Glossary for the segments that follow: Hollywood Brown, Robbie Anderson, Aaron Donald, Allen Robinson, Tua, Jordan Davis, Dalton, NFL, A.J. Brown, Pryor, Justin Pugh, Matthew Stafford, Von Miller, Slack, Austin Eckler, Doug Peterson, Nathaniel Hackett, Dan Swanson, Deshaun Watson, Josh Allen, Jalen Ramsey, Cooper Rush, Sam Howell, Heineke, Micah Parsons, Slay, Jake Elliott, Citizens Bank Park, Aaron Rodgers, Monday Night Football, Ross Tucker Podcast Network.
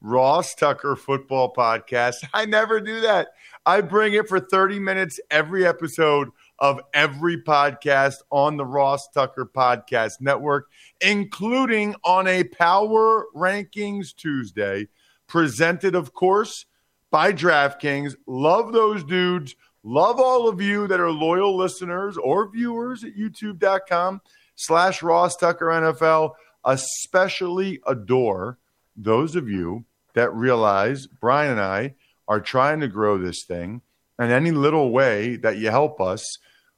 Ross Tucker Football Podcast. I never do that. I bring it for 30 minutes every episode of every podcast on the Ross Tucker Podcast Network, including on a Power Rankings Tuesday, presented, of course, by DraftKings. Love those dudes. Love all of you that are loyal listeners or viewers at YouTube.com/Ross Tucker NFL. Especially adore those of you that realize Brian and I are trying to grow this thing, and any little way that you help us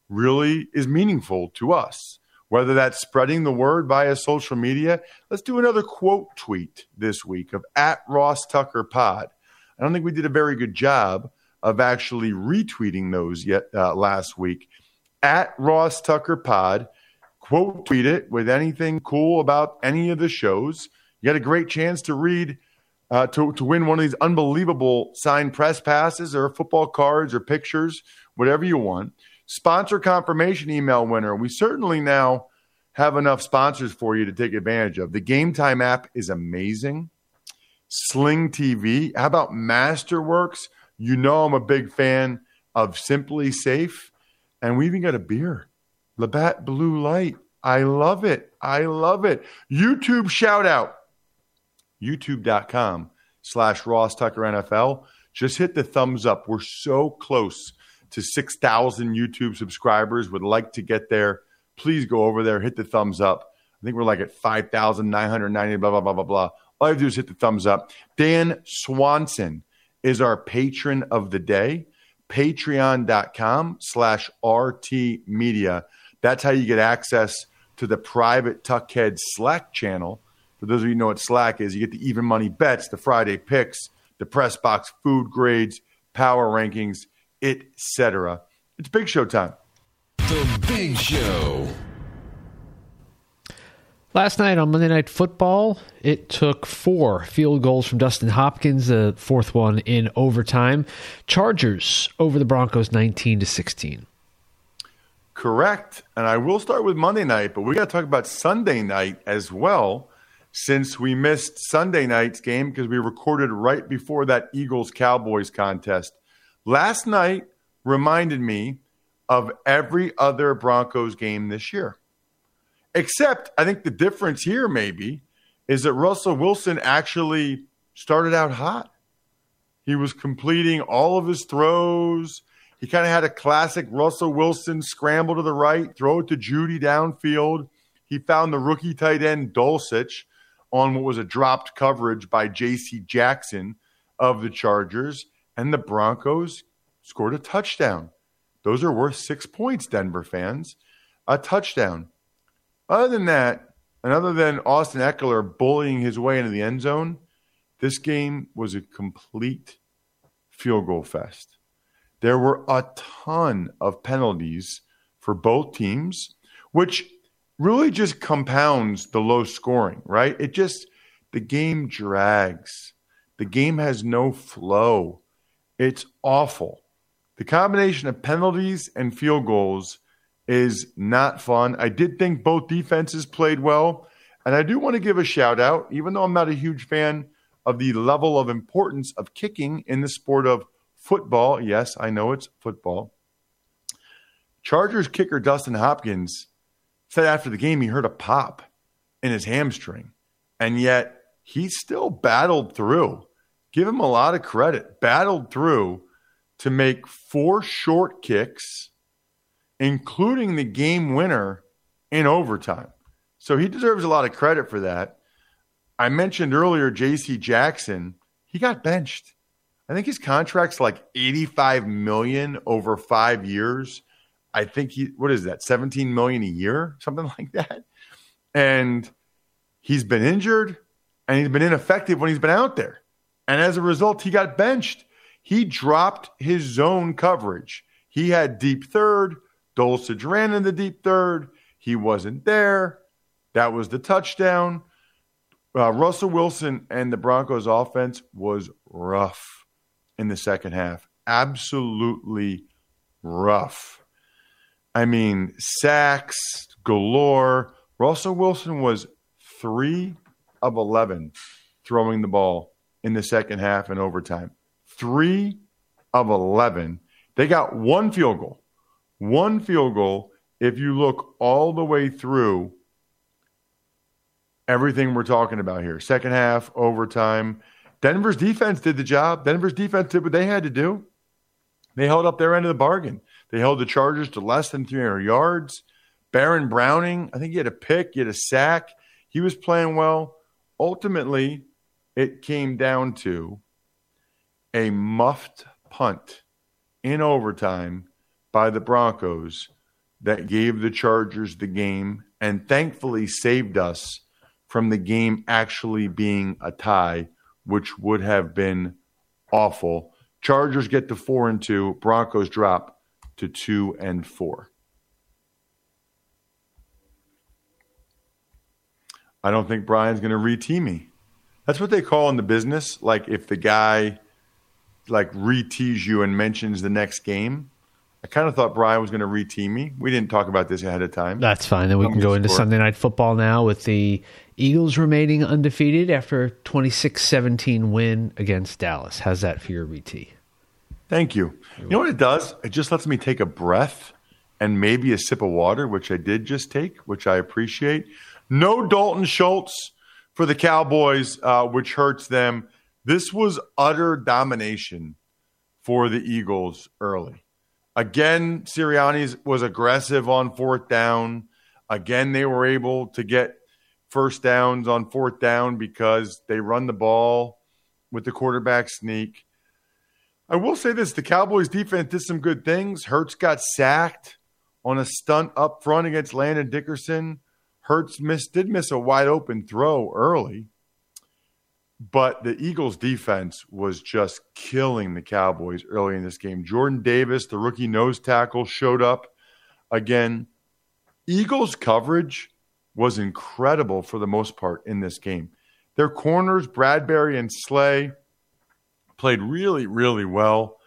really is meaningful to us, whether that's spreading the word via social media. Let's do another quote tweet this week of @RossTuckerPod. I don't think we did a very good job of actually retweeting those yet last week. @RossTuckerPod. Quote tweet it with anything cool about any of the shows. You got a great chance to read, to win one of these unbelievable signed press passes or football cards or pictures, whatever you want. Sponsor confirmation email winner. We certainly now have enough sponsors for you to take advantage of. The GameTime app is amazing. Sling TV. How about Masterworks? You know I'm a big fan of Simply Safe. And we even got a beer. Labatt Blue Light. I love it. I love it. YouTube shout out. YouTube.com/Ross Tucker NFL. Just hit the thumbs up. We're so close to 6,000 YouTube subscribers. Would like to get there. Please go over there. Hit the thumbs up. I think we're like at 5,990, blah, blah, blah, blah, blah. All you have to do is hit the thumbs up. Dan Swanson is our patron of the day. Patreon.com/RT Media. That's how you get access to the private Tuckhead Slack channel. For those of you who know what Slack is, you get the even money bets, the Friday picks, the press box, food grades, power rankings, etc. It's Big Show time. The Big Show. Last night on Monday Night Football, it took 4 field goals from Dustin Hopkins, the 4th one in overtime. Chargers over the Broncos 19-16. Correct. And I will start with Monday night, but we got to talk about Sunday night as well. Since we missed Sunday night's game because we recorded right before that Eagles-Cowboys contest. Last night reminded me of every other Broncos game this year. Except I think the difference here maybe is that Russell Wilson actually started out hot. He was completing all of his throws. He kind of had a classic Russell Wilson scramble to the right, throw it to Judy downfield. He found the rookie tight end Dulcich on what was a dropped coverage by J.C. Jackson of the Chargers, and the Broncos scored a touchdown. Those are worth 6 points, Denver fans. A touchdown. Other than that, and other than Austin Eckler bullying his way into the end zone, this game was a complete field goal fest. There were a ton of penalties for both teams, which really just compounds the low scoring, right? It just, the game drags. The game has no flow. It's awful. The combination of penalties and field goals is not fun. I did think both defenses played well. And I do want to give a shout out, even though I'm not a huge fan of the level of importance of kicking in the sport of football. Yes, I know it's football. Chargers kicker Dustin Hopkins said after the game he heard a pop in his hamstring, and yet he still battled through. Give him a lot of credit. Battled through to make 4 short kicks, including the game winner in overtime. So he deserves a lot of credit for that. I mentioned earlier J.C. Jackson. He got benched. I think his contract's like $85 million over 5 years. I think what is that, $17 million a year, something like that? And he's been injured, and he's been ineffective when he's been out there. And as a result, he got benched. He dropped his zone coverage. He had deep third. Dulcich ran in the deep third. He wasn't there. That was the touchdown. Russell Wilson and the Broncos offense was rough in the second half. Absolutely rough. I mean, sacks galore. Russell Wilson was 3 of 11 throwing the ball in the second half and overtime. 3 of 11. They got one field goal. One field goal. If you look all the way through everything we're talking about here, second half, overtime, Denver's defense did the job. Denver's defense did what they had to do. They held up their end of the bargain. They held the Chargers to less than 300 yards. Baron Browning, I think he had a pick, he had a sack. He was playing well. Ultimately, it came down to a muffed punt in overtime by the Broncos that gave the Chargers the game and thankfully saved us from the game actually being a tie, which would have been awful. Chargers get to 4-2. Broncos drop to 2-4. I don't think Brian's going to re-tee me. That's what they call in the business. Like if the guy re-tees you and mentions the next game. I kind of thought Brian was going to re-tee me. We didn't talk about this ahead of time. That's fine. Then we can go into Sunday Night Football now with the Eagles remaining undefeated after a 26-17 win against Dallas. How's that for your re-tee? Thank you. You know what it does? It just lets me take a breath and maybe a sip of water, which I did just take, which I appreciate. No Dalton Schultz for the Cowboys, which hurts them. This was utter domination for the Eagles early. Again, Sirianni was aggressive on fourth down. Again, they were able to get first downs on fourth down because they run the ball with the quarterback sneak. I will say this, the Cowboys defense did some good things. Hurts got sacked on a stunt up front against Landon Dickerson. Hurts did miss a wide open throw early, but the Eagles defense was just killing the Cowboys early in this game. Jordan Davis, the rookie nose tackle, showed up again. Eagles coverage was incredible for the most part in this game. Their corners, Bradberry and Slay, played really, really well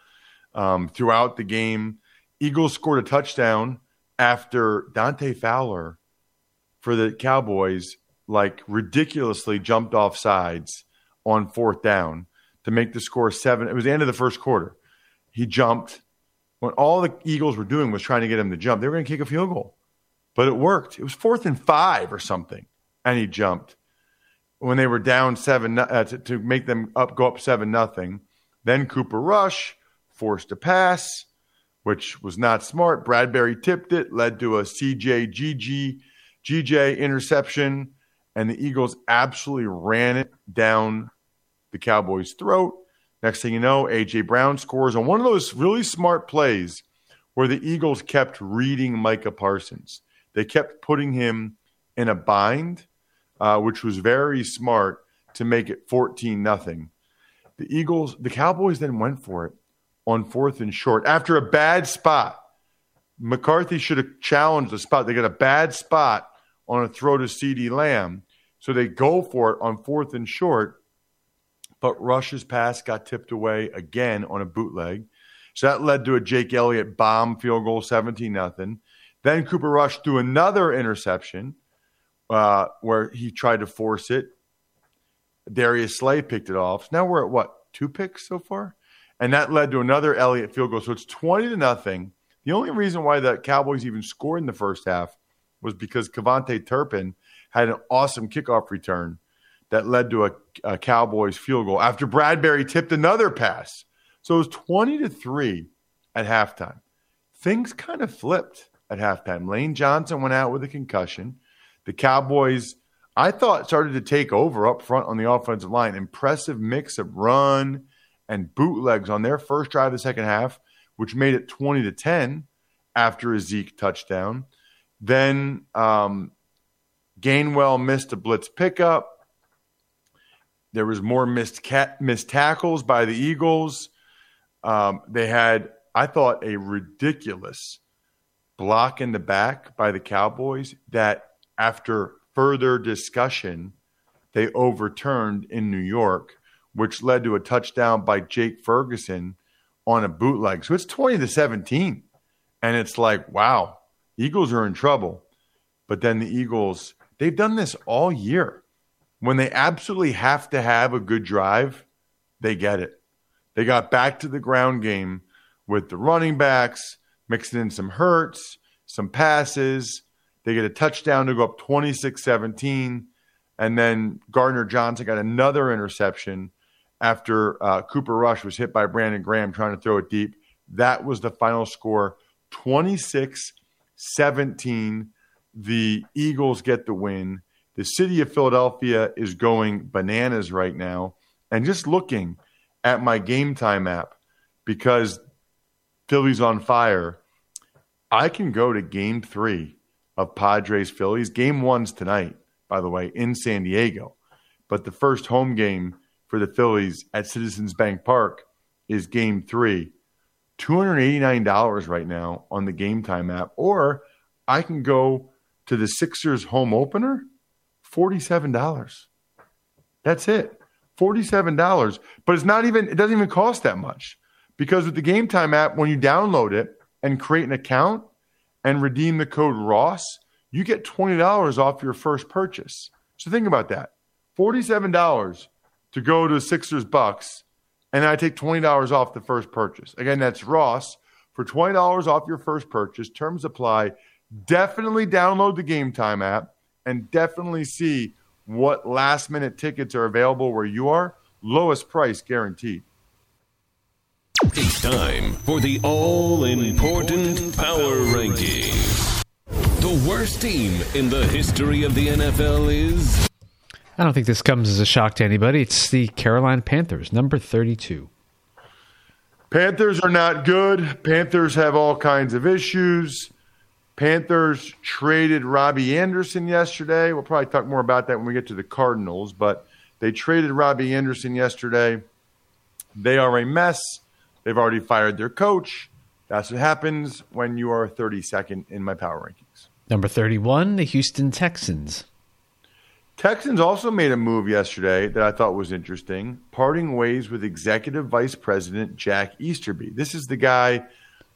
throughout the game. Eagles scored a touchdown after Dante Fowler for the Cowboys ridiculously jumped off sides on fourth down to make the score 7. It was the end of the first quarter. He jumped. When all the Eagles were doing was trying to get him to jump. They were going to kick a field goal, but it worked. It was 4th and 5 or something, and he jumped. When they were down 7 to make them go up 7-0. Then Cooper Rush forced a pass, which was not smart. Bradberry tipped it, led to a GJ interception, and the Eagles absolutely ran it down the Cowboys' throat. Next thing you know, A.J. Brown scores on one of those really smart plays where the Eagles kept reading Micah Parsons. They kept putting him in a bind, which was very smart to make it 14-0. The Cowboys then went for it on 4th and short after a bad spot. McCarthy should have challenged the spot. They got a bad spot on a throw to CeeDee Lamb, so they go for it on 4th and short, but Rush's pass got tipped away again on a bootleg. So that led to a Jake Elliott bomb field goal, 17-0. Then Cooper Rush threw another interception where he tried to force it. Darius Slay picked it off. Now we're at, what, 2 picks so far? And that led to another Elliott field goal. So it's 20-0. The only reason why the Cowboys even scored in the first half was because KaVontae Turpin had an awesome kickoff return that led to a Cowboys field goal after Bradberry tipped another pass. So it was 20-3 at halftime. Things kind of flipped at halftime. Lane Johnson went out with a concussion. The Cowboys, I thought, started to take over up front on the offensive line. Impressive mix of run and bootlegs on their first drive of the second half, which made it 20-10 after a Zeke touchdown. Then Gainwell missed a blitz pickup. There was more missed tackles by the Eagles. They had, I thought, a ridiculous block in the back by the Cowboys that, after further discussion, they overturned in New York, which led to a touchdown by Jake Ferguson on a bootleg. So it's 20-17, and it's like, wow, Eagles are in trouble. But then the Eagles, they've done this all year. When they absolutely have to have a good drive, they get it. They got back to the ground game with the running backs, mixing in some hurts, some passes. They get a touchdown to go up 26-17. And then Gardner Johnson got another interception after Cooper Rush was hit by Brandon Graham trying to throw it deep. That was the final score, 26-17. The Eagles get the win. The city of Philadelphia is going bananas right now. And just looking at my Game Time app, because Philly's on fire, I can go to Game 3 of Padres-Phillies. Game 1's tonight, by the way, in San Diego. But the first home game for the Phillies at Citizens Bank Park is Game 3. $289 right now on the Game Time app. Or I can go to the Sixers home opener. $47. That's it. $47. But it's not even, it doesn't even cost that much, because with the Game Time app, when you download it and create an account and redeem the code Ross, you get $20 off your first purchase. So think about that. $47 to go to Sixers Bucks, and I take $20 off the first purchase. Again, that's Ross for $20 off your first purchase. Terms apply. Definitely download the Game Time app. And definitely see what last-minute tickets are available where you are. Lowest price guaranteed. It's time for the all-important power rankings. The worst team in the history of the NFL is... I don't think this comes as a shock to anybody. It's the Carolina Panthers, number 32. Panthers are not good. Panthers have all kinds of issues. Panthers traded Robbie Anderson yesterday. We'll probably talk more about that when we get to the Cardinals, but they traded Robbie Anderson yesterday. They are a mess. They've already fired their coach. That's what happens when you are 32nd in my power rankings. Number 31, the Houston Texans. Texans also made a move yesterday that I thought was interesting, parting ways with Executive Vice President Jack Easterby. This is the guy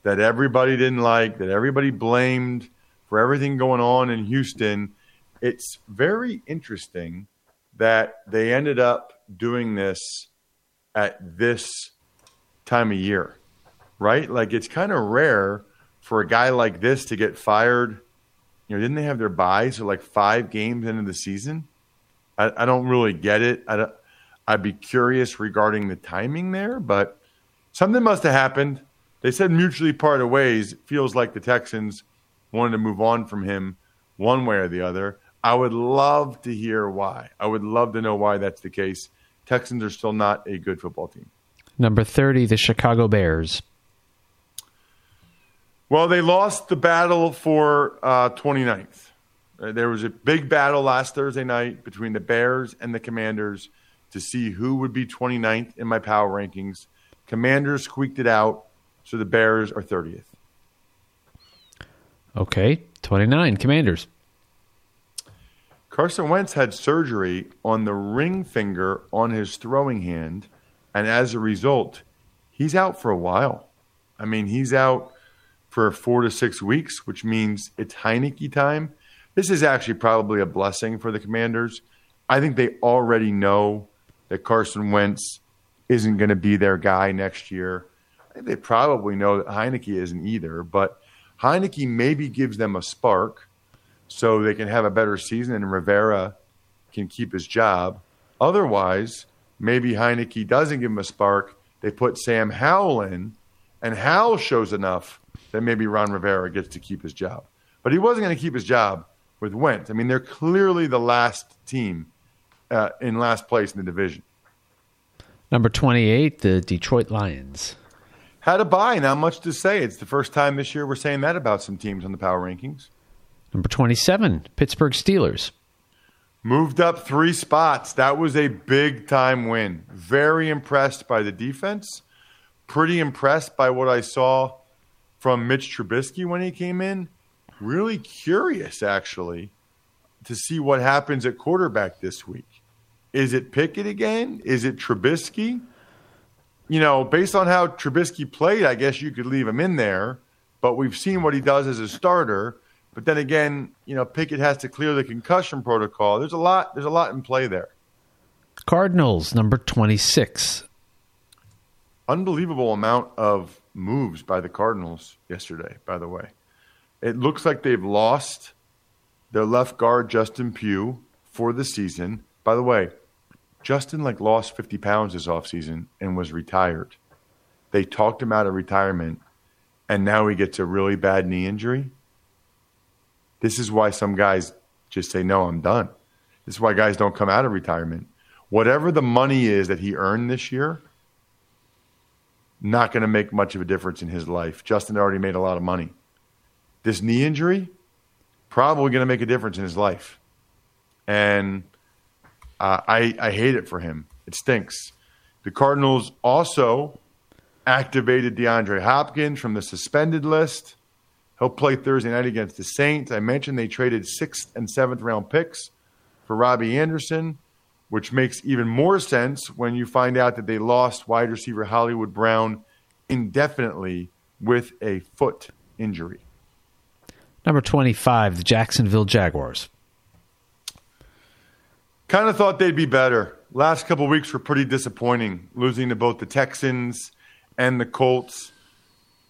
that everybody didn't like, that everybody blamed for everything going on in Houston. It's very interesting that they ended up doing this at this time of year, right? Like, it's kind of rare for a guy like this to get fired. You know, didn't they have their bye? So, like, 5 games into the season? I don't really get it. I'd be curious regarding the timing there, but something must have happened. They said mutually parted ways. It feels like the Texans wanted to move on from him one way or the other. I would love to hear why. I would love to know why that's the case. Texans are still not a good football team. Number 30, the Chicago Bears. Well, they lost the battle for 29th. There was a big battle last Thursday night between the Bears and the Commanders to see who would be 29th in my power rankings. Commanders squeaked it out. So the Bears are 30th. Okay, 29, Commanders. Carson Wentz had surgery on the ring finger on his throwing hand, and as a result, he's out for a while. I mean, he's out for 4 to 6 weeks, which means it's Heineke time. This is actually probably a blessing for the Commanders. I think they already know that Carson Wentz isn't going to be their guy next year. I think they probably know that Heineke isn't either, but Heineke maybe gives them a spark so they can have a better season and Rivera can keep his job. Otherwise, maybe Heineke doesn't give him a spark. They put Sam Howell in, and Howell shows enough that maybe Ron Rivera gets to keep his job. But he wasn't going to keep his job with Wentz. I mean, they're clearly the last team in last place in the division. Number 28, the Detroit Lions. Had a bye, not much to say. It's the first time this year we're saying that about some teams on the power rankings. Number 27, Pittsburgh Steelers. Moved up 3 spots. That was a big-time win. Very impressed by the defense. Pretty impressed by what I saw from Mitch Trubisky when he came in. Really curious, actually, to see what happens at quarterback this week. Is it Pickett again? Is it Trubisky? You know, based on how Trubisky played, I guess you could leave him in there, but we've seen what he does as a starter. But then again, you know, Pickett has to clear the concussion protocol. There's a lot in play there. Cardinals, number 26. Unbelievable amount of moves by the Cardinals yesterday, by the way. It looks like they've lost their left guard, Justin Pugh, for the season. By the way, Justin lost 50 pounds this offseason and was retired. They talked him out of retirement, and now he gets a really bad knee injury. This is why some guys just say, no, I'm done. This is why guys don't come out of retirement. Whatever the money is that he earned this year, not going to make much of a difference in his life. Justin already made a lot of money. This knee injury, probably going to make a difference in his life. And I hate it for him. It stinks. The Cardinals also activated DeAndre Hopkins from the suspended list. He'll play Thursday night against the Saints. I mentioned they traded 6th and 7th round picks for Robbie Anderson, which makes even more sense when you find out that they lost wide receiver Hollywood Brown indefinitely with a foot injury. Number 25, the Jacksonville Jaguars. Kind of thought they'd be better. Last couple of weeks were pretty disappointing, losing to both the Texans and the Colts.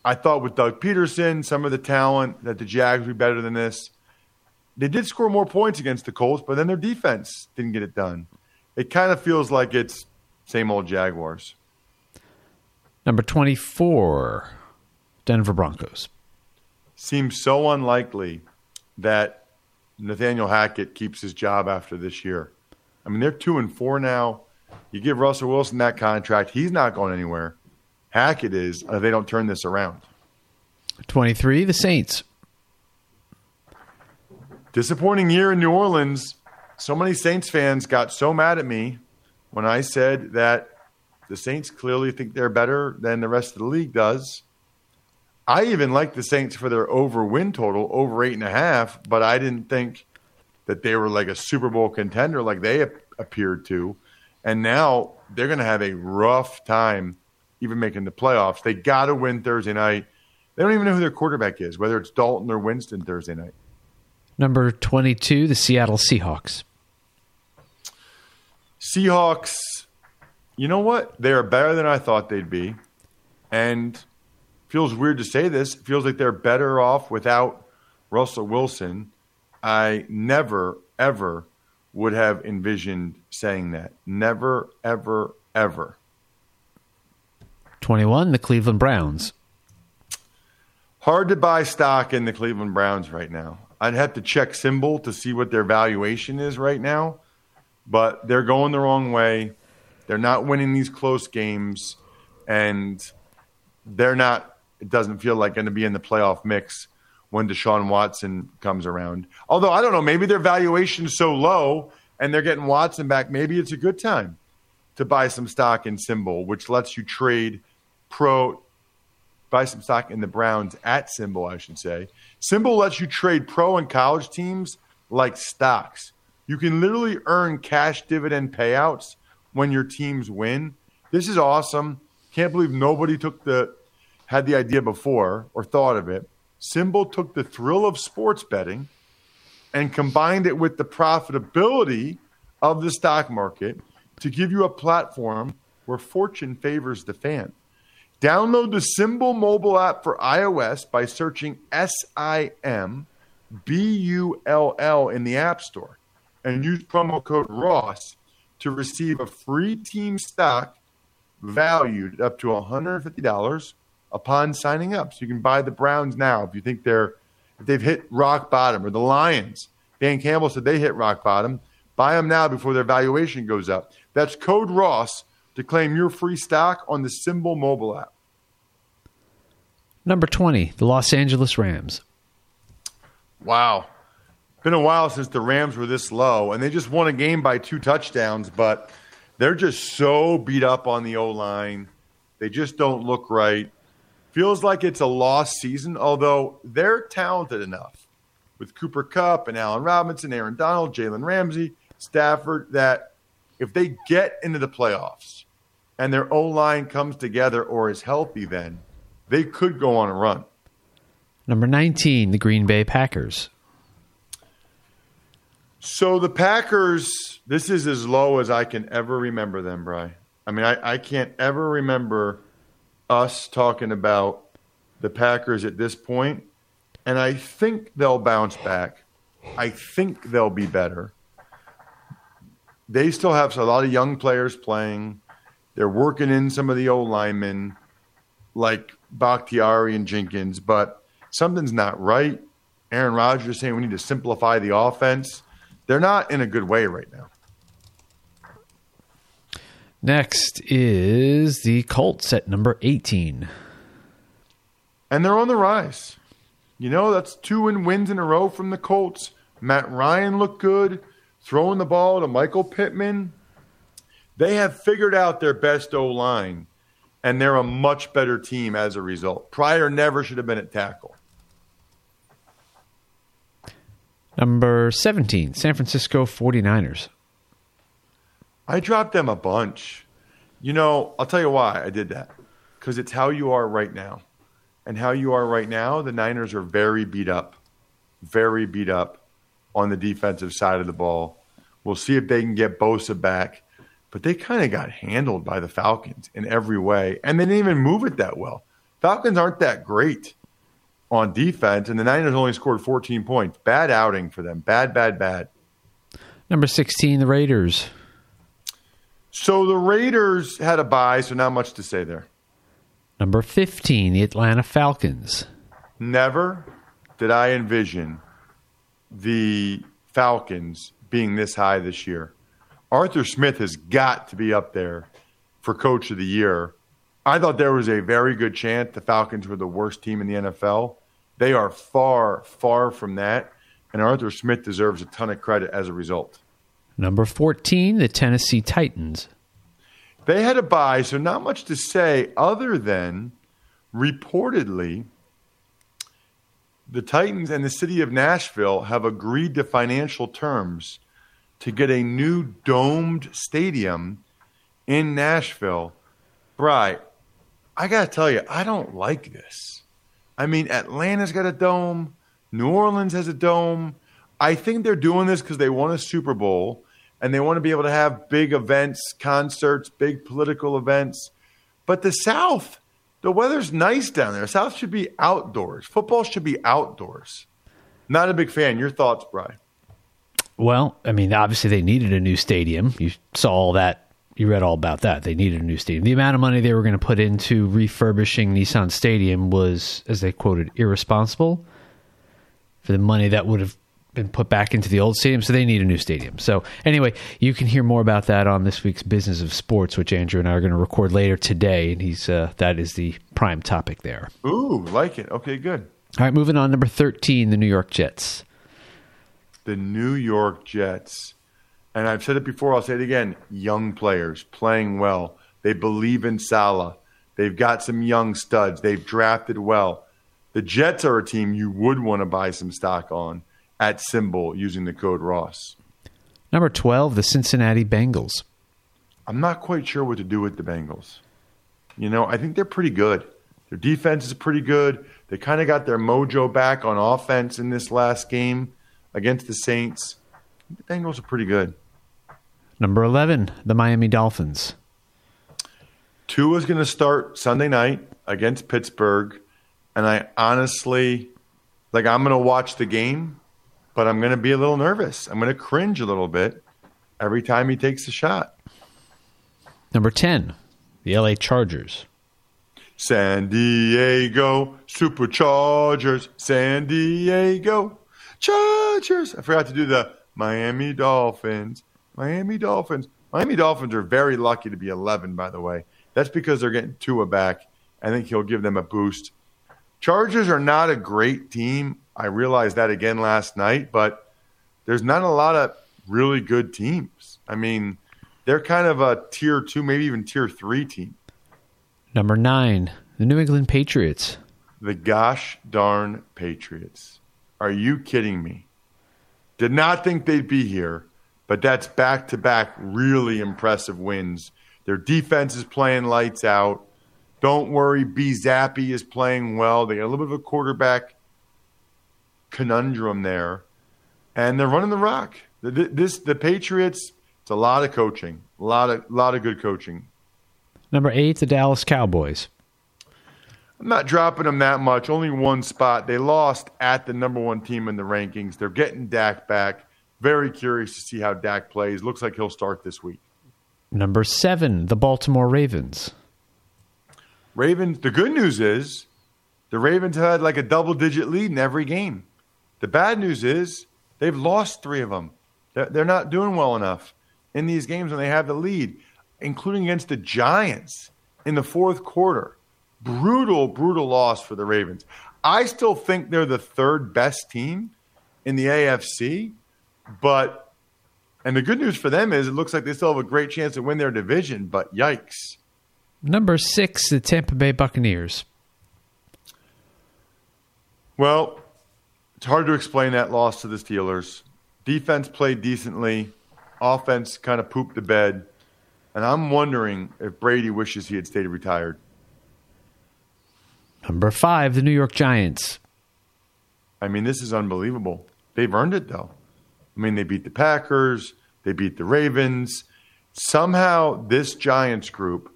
I thought with Doug Peterson, some of the talent, that the Jags would be better than this. They did score more points against the Colts, but then their defense didn't get it done. It kind of feels like it's same old Jaguars. Number 24, Denver Broncos. Seems so unlikely that Nathaniel Hackett keeps his job after this year. I mean, they're 2-4 now. You give Russell Wilson that contract, he's not going anywhere. Hackett is, if they don't turn this around. 23, the Saints. Disappointing year in New Orleans. So many Saints fans got so mad at me when I said that the Saints clearly think they're better than the rest of the league does. I even liked the Saints for their over win total, over 8.5, but I didn't think that they were like a Super Bowl contender like they appeared to. And now they're going to have a rough time even making the playoffs. They got to win Thursday night. They don't even know who their quarterback is, whether it's Dalton or Winston Thursday night. Number 22, the Seattle Seahawks. Seahawks, you know what? They are better than I thought they'd be. And feels weird to say this. It feels like they're better off without Russell Wilson. I never, ever would have envisioned saying that. Never, ever, ever. 21, the Cleveland Browns. Hard to buy stock in the Cleveland Browns right now. I'd have to check Symbol to see what their valuation is right now. But they're going the wrong way. They're not winning these close games. And they're not, it doesn't feel like, going to be in the playoff mix when Deshaun Watson comes around. Although, I don't know, maybe their valuation is so low and they're getting Watson back. Maybe it's a good time to buy some stock in Symbol, which lets you buy some stock in the Browns at Symbol, I should say. Symbol lets you trade pro and college teams like stocks. You can literally earn cash dividend payouts when your teams win. This is awesome. Can't believe nobody took the had the idea before or thought of it. Symbol took the thrill of sports betting and combined it with the profitability of the stock market to give you a platform where fortune favors the fan. Download the Symbol mobile app for iOS by searching SIMBULL in the App Store and use promo code ROSS to receive a free team stock valued up to $150 upon signing up. So you can buy the Browns now if you think they've hit rock bottom, or the Lions. Dan Campbell said they hit rock bottom. Buy them now before their valuation goes up. That's code ROSS to claim your free stock on the Symbol mobile app. Number 20, the Los Angeles Rams. Wow. Been a while since the Rams were this low, and they just won a game by 2 touchdowns, but they're just so beat up on the O-line. They just don't look right. Feels like it's a lost season, although they're talented enough with Cooper Kupp and Allen Robinson, Aaron Donald, Jalen Ramsey, Stafford, that if they get into the playoffs and their O-line comes together or is healthy, then they could go on a run. Number 19, the Green Bay Packers. So the Packers, this is as low as I can ever remember them, Bri. I mean, I can't ever remember us talking about the Packers at this point. And I think they'll bounce back. I think they'll be better. They still have a lot of young players playing. They're working in some of the old linemen like Bakhtiari and Jenkins, but something's not right. Aaron Rodgers is saying we need to simplify the offense. They're not in a good way right now. Next is the Colts at number 18. And they're on the rise. You know, that's 2 wins in a row from the Colts. Matt Ryan looked good, throwing the ball to Michael Pittman. They have figured out their best O-line, and they're a much better team as a result. Pryor never should have been at tackle. Number 17, San Francisco 49ers. I dropped them a bunch. You know, I'll tell you why I did that. Because it's how you are right now. And how you are right now, the Niners are very beat up. Very beat up on the defensive side of the ball. We'll see if they can get Bosa back. But they kind of got handled by the Falcons in every way. And they didn't even move it that well. Falcons aren't that great on defense, and the Niners only scored 14 points. Bad outing for them. Bad. Number 16, the Raiders. So the Raiders had a bye, so not much to say there. Number 15, the Atlanta Falcons. Never did I envision the Falcons being this high this year. Arthur Smith has got to be up there for Coach of the Year. I thought there was a very good chance the Falcons were the worst team in the NFL. They are far, far from that, and Arthur Smith deserves a ton of credit as a result. Number 14, the Tennessee Titans. They had a bye, so not much to say other than reportedly the Titans and the city of Nashville have agreed to financial terms to get a new domed stadium in Nashville. Bri, I got to tell you, I don't like this. I mean, Atlanta's got a dome. New Orleans has a dome. I think they're doing this because they won a Super Bowl. And they want to be able to have big events, concerts, big political events. But the South, the weather's nice down there. South should be outdoors. Football should be outdoors. Not a big fan. Your thoughts, Brian? Well, I mean, obviously they needed a new stadium. You saw all that. You read all about that. They needed a new stadium. The amount of money they were going to put into refurbishing Nissan Stadium was, as they quoted, irresponsible for the money that would have been put back into the old stadium, so they need a new stadium. So anyway, you can hear more about that on this week's Business of Sports, which Andrew and I are going to record later today, and that is the prime topic there. Ooh, like it. Okay, good. All right, moving on. Number 13, the New York Jets. The New York Jets. And I've said it before, I'll say it again. Young players playing well. They believe in Salah. They've got some young studs. They've drafted well. The Jets are a team you would want to buy some stock on at Symbol using the code Ross. Number 12, the Cincinnati Bengals. I'm not quite sure what to do with the Bengals. You know, I think they're pretty good. Their defense is pretty good. They kind of got their mojo back on offense in this last game against the Saints. The Bengals are pretty good. Number 11, the Miami Dolphins. Tua's going to start Sunday night against Pittsburgh, and I honestly, I'm going to watch the game, but I'm going to be a little nervous. I'm going to cringe a little bit every time he takes a shot. Number 10, the LA Chargers. San Diego Superchargers, San Diego Chargers. I forgot to do the Miami Dolphins, Miami Dolphins. Miami Dolphins are very lucky to be 11, by the way. That's because they're getting Tua back. I think he'll give them a boost. Chargers are not a great team. I realized that again last night, but there's not a lot of really good teams. I mean, they're kind of a tier 2, maybe even tier 3 team. Number 9, the New England Patriots. The gosh darn Patriots. Are you kidding me? Did not think they'd be here, but that's back-to-back really impressive wins. Their defense is playing lights out. Don't worry, B. Zappy is playing well. They got a little bit of a quarterback conundrum there. And they're running the rock. The Patriots, it's a lot of coaching. A lot of good coaching. Number 8, the Dallas Cowboys. I'm not dropping them that much. Only one spot. They lost at the number 1 team in the rankings. They're getting Dak back. Very curious to see how Dak plays. Looks like he'll start this week. Number 7, the Baltimore Ravens. The good news is the Ravens have had a double-digit lead in every game. The bad news is they've lost 3 of them. They're not doing well enough in these games when they have the lead, including against the Giants in the fourth quarter. Brutal, brutal loss for the Ravens. I still think they're the 3rd best team in the AFC, and the good news for them is it looks like they still have a great chance to win their division, but yikes. Number 6, the Tampa Bay Buccaneers. Well, it's hard to explain that loss to the Steelers. Defense played decently. Offense kind of pooped the bed. And I'm wondering if Brady wishes he had stayed retired. Number 5, the New York Giants. I mean, this is unbelievable. They've earned it, though. I mean, they beat the Packers. They beat the Ravens. Somehow this Giants group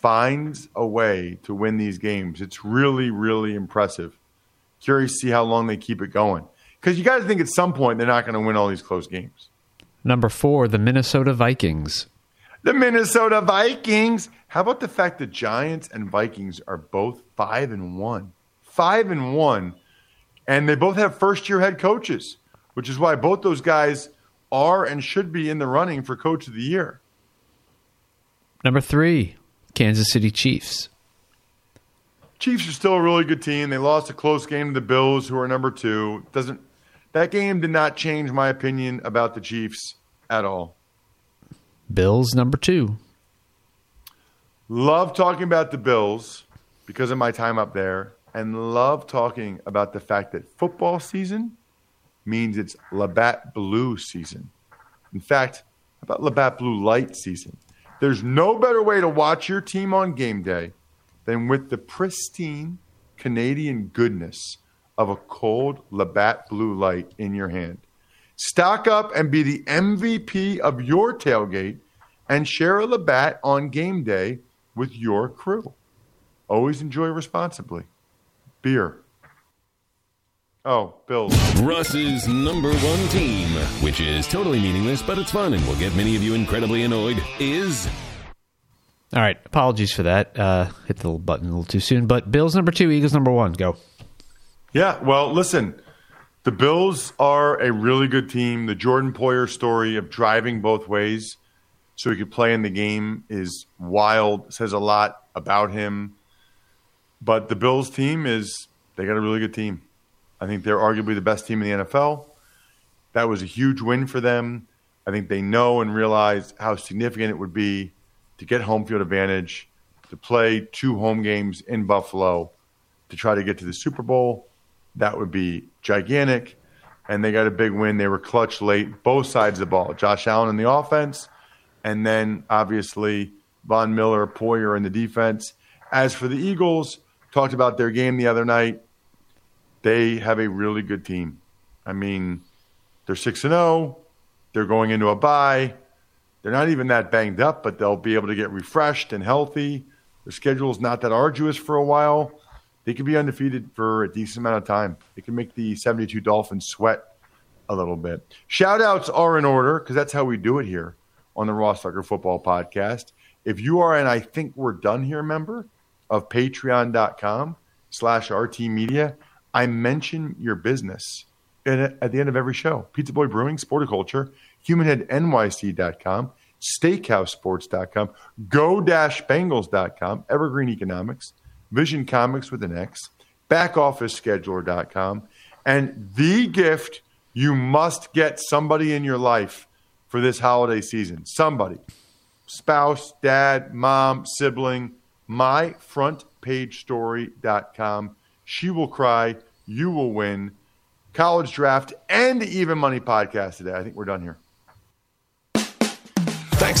finds a way to win these games. It's really, really impressive. Curious to see how long they keep it going. Because you got to think at some point they're not going to win all these close games. Number 4, the Minnesota Vikings. The Minnesota Vikings. How about the fact that Giants and Vikings are both 5-1? 5-1. And they both have first-year head coaches, which is why both those guys are and should be in the running for Coach of the Year. Number 3, Kansas City Chiefs. Chiefs are still a really good team. They lost a close game to the Bills, who are number 2. That game did not change my opinion about the Chiefs at all. Bills, number 2. Love talking about the Bills because of my time up there, and love talking about the fact that football season means it's Labatt Blue season. In fact, how about Labatt Blue Light season? There's no better way to watch your team on game day than with the pristine Canadian goodness of a cold Labatt Blue Light in your hand. Stock up and be the MVP of your tailgate and share a Labatt on game day with your crew. Always enjoy responsibly. Beer. Oh, Bills. Russ's number 1 team, which is totally meaningless, but it's fun and will get many of you incredibly annoyed, is... All right, apologies for that. Hit the little button a little too soon, but Bills number 2, Eagles number 1, go. Yeah, well, listen... The Bills are a really good team. The Jordan Poyer story of driving both ways so he could play in the game is wild. Says a lot about him. But the Bills team they got a really good team. I think they're arguably the best team in the NFL. That was a huge win for them. I think they know and realize how significant it would be to get home field advantage, to play 2 home games in Buffalo, to try to get to the Super Bowl. That would be gigantic, and they got a big win. They were clutch late, both sides of the ball. Josh Allen in the offense, and then obviously Von Miller, Poyer in the defense. As for the Eagles, talked about their game the other night. They have a really good team. I mean, they're 6-0. They're going into a bye. They're not even that banged up, but they'll be able to get refreshed and healthy. Their schedule is not that arduous for a while. They could be undefeated for a decent amount of time. It can make the 72 Dolphins sweat a little bit. Shout-outs are in order because that's how we do it here on the Ross Tucker Football Podcast. If you are an I Think We're Done Here member of Patreon.com/RT Media, I mention your business at the end of every show. Pizza Boy Brewing, Sporticulture, HumanHeadNYC.com, SteakhouseSports.com, Go-Bengals.com, Evergreen Economics, Vision Comics with an X, BackOfficeScheduler.com, and the gift you must get somebody in your life for this holiday season. Somebody. Spouse, dad, mom, sibling. MyFrontPageStory.com. She will cry. You will win. College Draft and Even Money Podcast today. I think we're done here. Thanks